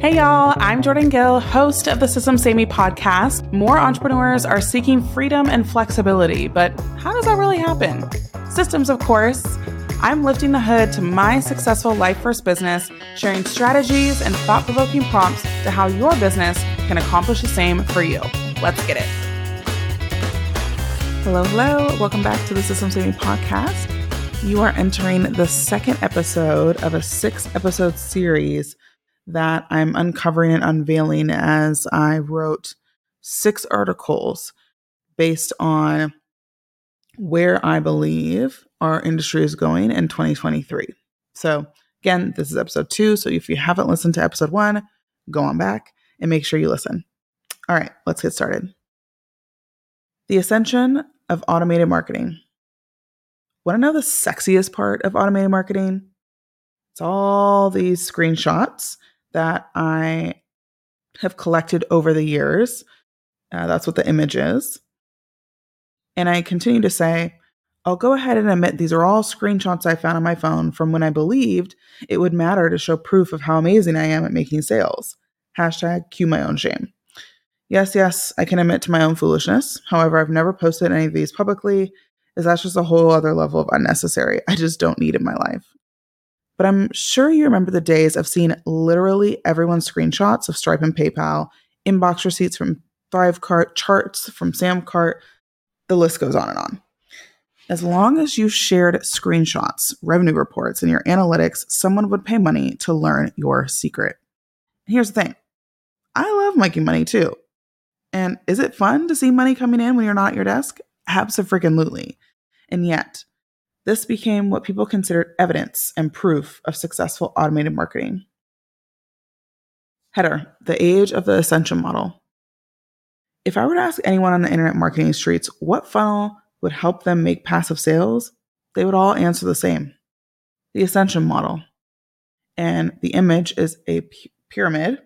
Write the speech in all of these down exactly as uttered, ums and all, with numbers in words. Hey y'all, I'm Jordan Gill, host of the Systems Saved Me podcast. More entrepreneurs are seeking freedom and flexibility, but how does that really happen? Systems, of course. I'm lifting the hood to my successful Life First business, sharing strategies and thought-provoking prompts to how your business can accomplish the same for you. Let's get it. Hello, hello. Welcome back to the Systems Saved Me podcast. You are entering the second episode of a six-episode series that I'm uncovering and unveiling as I wrote six articles based on where I believe our industry is going in twenty twenty-three. So again, this is episode two. So if you haven't listened to episode one, go on back and make sure you listen. All right, let's get started. The ascension of automated marketing. Want to know the sexiest part of automated marketing? It's all these screenshots that I have collected over the years. Uh, that's what the image is. And I continue to say, I'll go ahead and admit these are all screenshots I found on my phone from when I believed it would matter to show proof of how amazing I am at making sales. Hashtag cue my own shame. Yes, yes, I can admit to my own foolishness. However, I've never posted any of these publicly, as that's just a whole other level of unnecessary I just don't need in my life. But I'm sure you remember the days of seeing literally everyone's screenshots of Stripe and PayPal, inbox receipts from Thrivecart, charts from SamCart, the list goes on and on. As long as you shared screenshots, revenue reports, and your analytics, someone would pay money to learn your secret. Here's the thing. I love making money too. And is it fun to see money coming in when you're not at your desk? Abso-freaking-lutely. And yet, this became what people considered evidence and proof of successful automated marketing. Header, the age of the ascension model. If I were to ask anyone on the internet marketing streets what funnel would help them make passive sales, they would all answer the same. The ascension model. And the image is a p- pyramid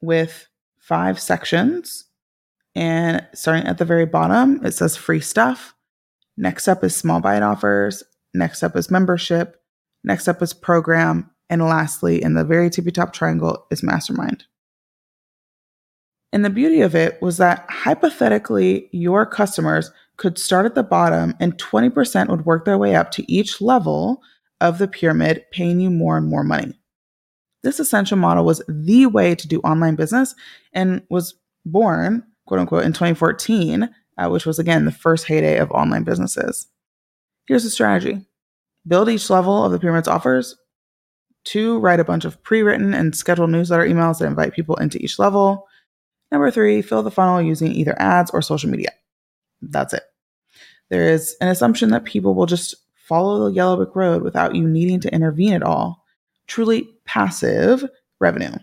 with five sections. And starting at the very bottom, it says free stuff. Next up is small bite offers. Next up is membership. Next up is program. And lastly, in the very tippy top triangle is mastermind. And the beauty of it was that hypothetically, your customers could start at the bottom and twenty percent would work their way up to each level of the pyramid, paying you more and more money. This ascension model was the way to do online business and was born, quote unquote, in twenty fourteen, uh, which was, again, the first heyday of online businesses. Here's the strategy. Build each level of the pyramid's offers. Two, write a bunch of pre-written and scheduled newsletter emails that invite people into each level. Number three, fill the funnel using either ads or social media. That's it. There is an assumption that people will just follow the yellow brick road without you needing to intervene at all. Truly passive revenue.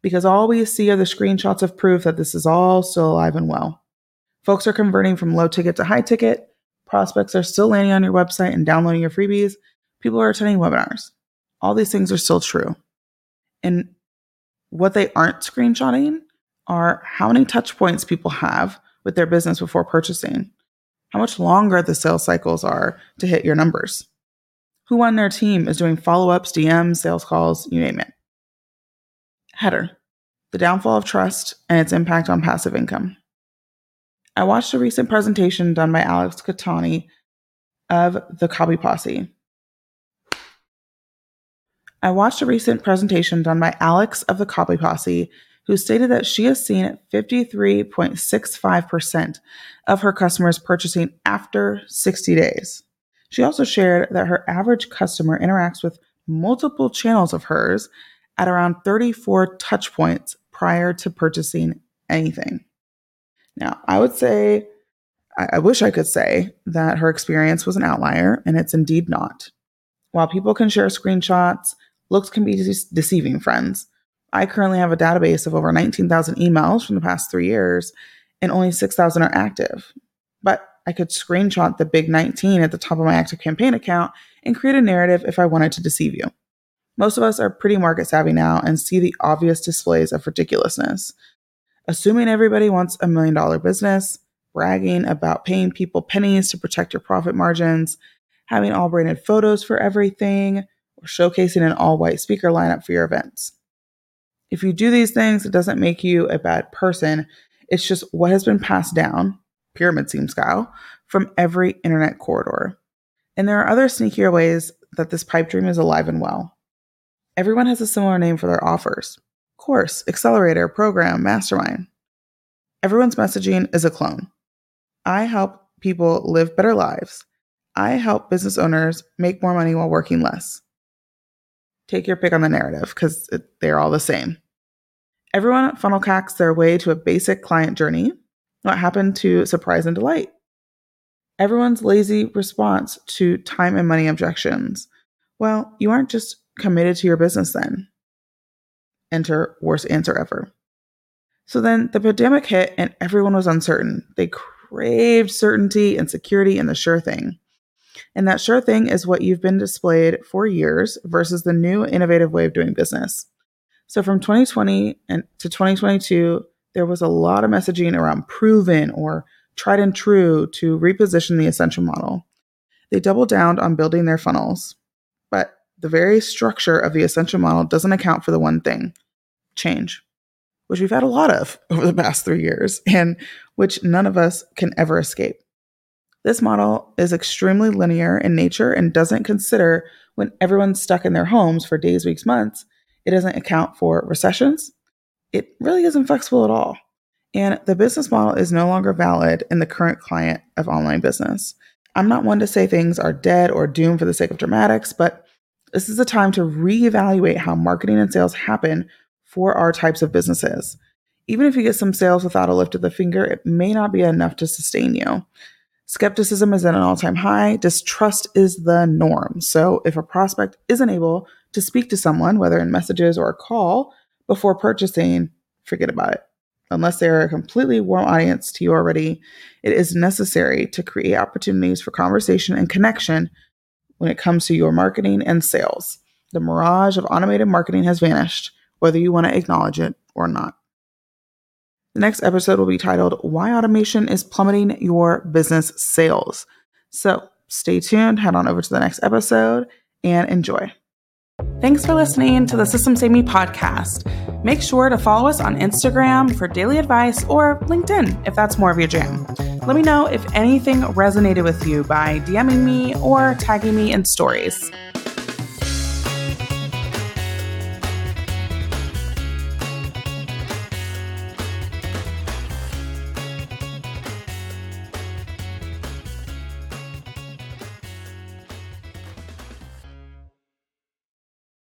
Because all we see are the screenshots of proof that this is all still alive and well. Folks are converting from low ticket to high ticket. Prospects are still landing on your website and downloading your freebies. People are attending webinars. All these things are still true. And what they aren't screenshotting are how many touch points people have with their business before purchasing, how much longer the sales cycles are to hit your numbers, who on their team is doing follow-ups, D Ms, sales calls, you name it. Header, the downfall of trust and its impact on passive income. I watched a recent presentation done by Alex Katani of the Copy Posse. I watched a recent presentation done by Alex of the Copy Posse, who stated that she has seen fifty-three point six five percent of her customers purchasing after sixty days. She also shared that her average customer interacts with multiple channels of hers at around thirty-four touch points prior to purchasing anything. Now, I would say, I, I wish I could say that her experience was an outlier, and it's indeed not. While people can share screenshots, looks can be de- deceiving, friends. I currently have a database of over nineteen thousand emails from the past three years, and only six thousand are active. But I could screenshot the big nineteen at the top of my active campaign account and create a narrative if I wanted to deceive you. Most of us are pretty market savvy now and see the obvious displays of ridiculousness. Assuming everybody wants a million dollar business, bragging about paying people pennies to protect your profit margins, having all branded photos for everything, or showcasing an all-white speaker lineup for your events. If you do these things, it doesn't make you a bad person. It's just what has been passed down, pyramid scheme style, from every internet corridor. And there are other sneakier ways that this pipe dream is alive and well. Everyone has a similar name for their offers. Course, accelerator, program, mastermind. Everyone's messaging is a clone. I help people live better lives. I help business owners make more money while working less. Take your pick on the narrative because they're all the same. Everyone at funnel cacks their way to a basic client journey. What happened to surprise and delight? Everyone's lazy response to time and money objections. Well, you aren't just committed to your business then. Enter worst answer ever. So then the pandemic hit and everyone was uncertain. They craved certainty and security and the sure thing. And that sure thing is what you've been displayed for years versus the new innovative way of doing business. So from twenty twenty and to twenty twenty-two, there was a lot of messaging around proven or tried and true to reposition the essential model. They doubled down on building their funnels, but the very structure of the essential model doesn't account for the one thing, change, which we've had a lot of over the past three years and which none of us can ever escape. This model is extremely linear in nature and doesn't consider when everyone's stuck in their homes for days, weeks, months. It doesn't account for recessions. It really isn't flexible at all. And the business model is no longer valid in the current climate of online business. I'm not one to say things are dead or doomed for the sake of dramatics, but this is a time to reevaluate how marketing and sales happen for our types of businesses. Even if you get some sales without a lift of the finger, it may not be enough to sustain you. Skepticism is at an all-time high. Distrust is the norm. So if a prospect isn't able to speak to someone, whether in messages or a call, before purchasing, forget about it. Unless they are a completely warm audience to you already, it is necessary to create opportunities for conversation and connection when it comes to your marketing and sales. The mirage of automated marketing has vanished, whether you want to acknowledge it or not. The next episode will be titled, Why Automation is Plummeting Your Business Sales. So stay tuned, head on over to the next episode, and enjoy. Thanks for listening to the Systems Saved Me podcast. Make sure to follow us on Instagram for daily advice or LinkedIn if that's more of your jam. Let me know if anything resonated with you by DMing me or tagging me in stories.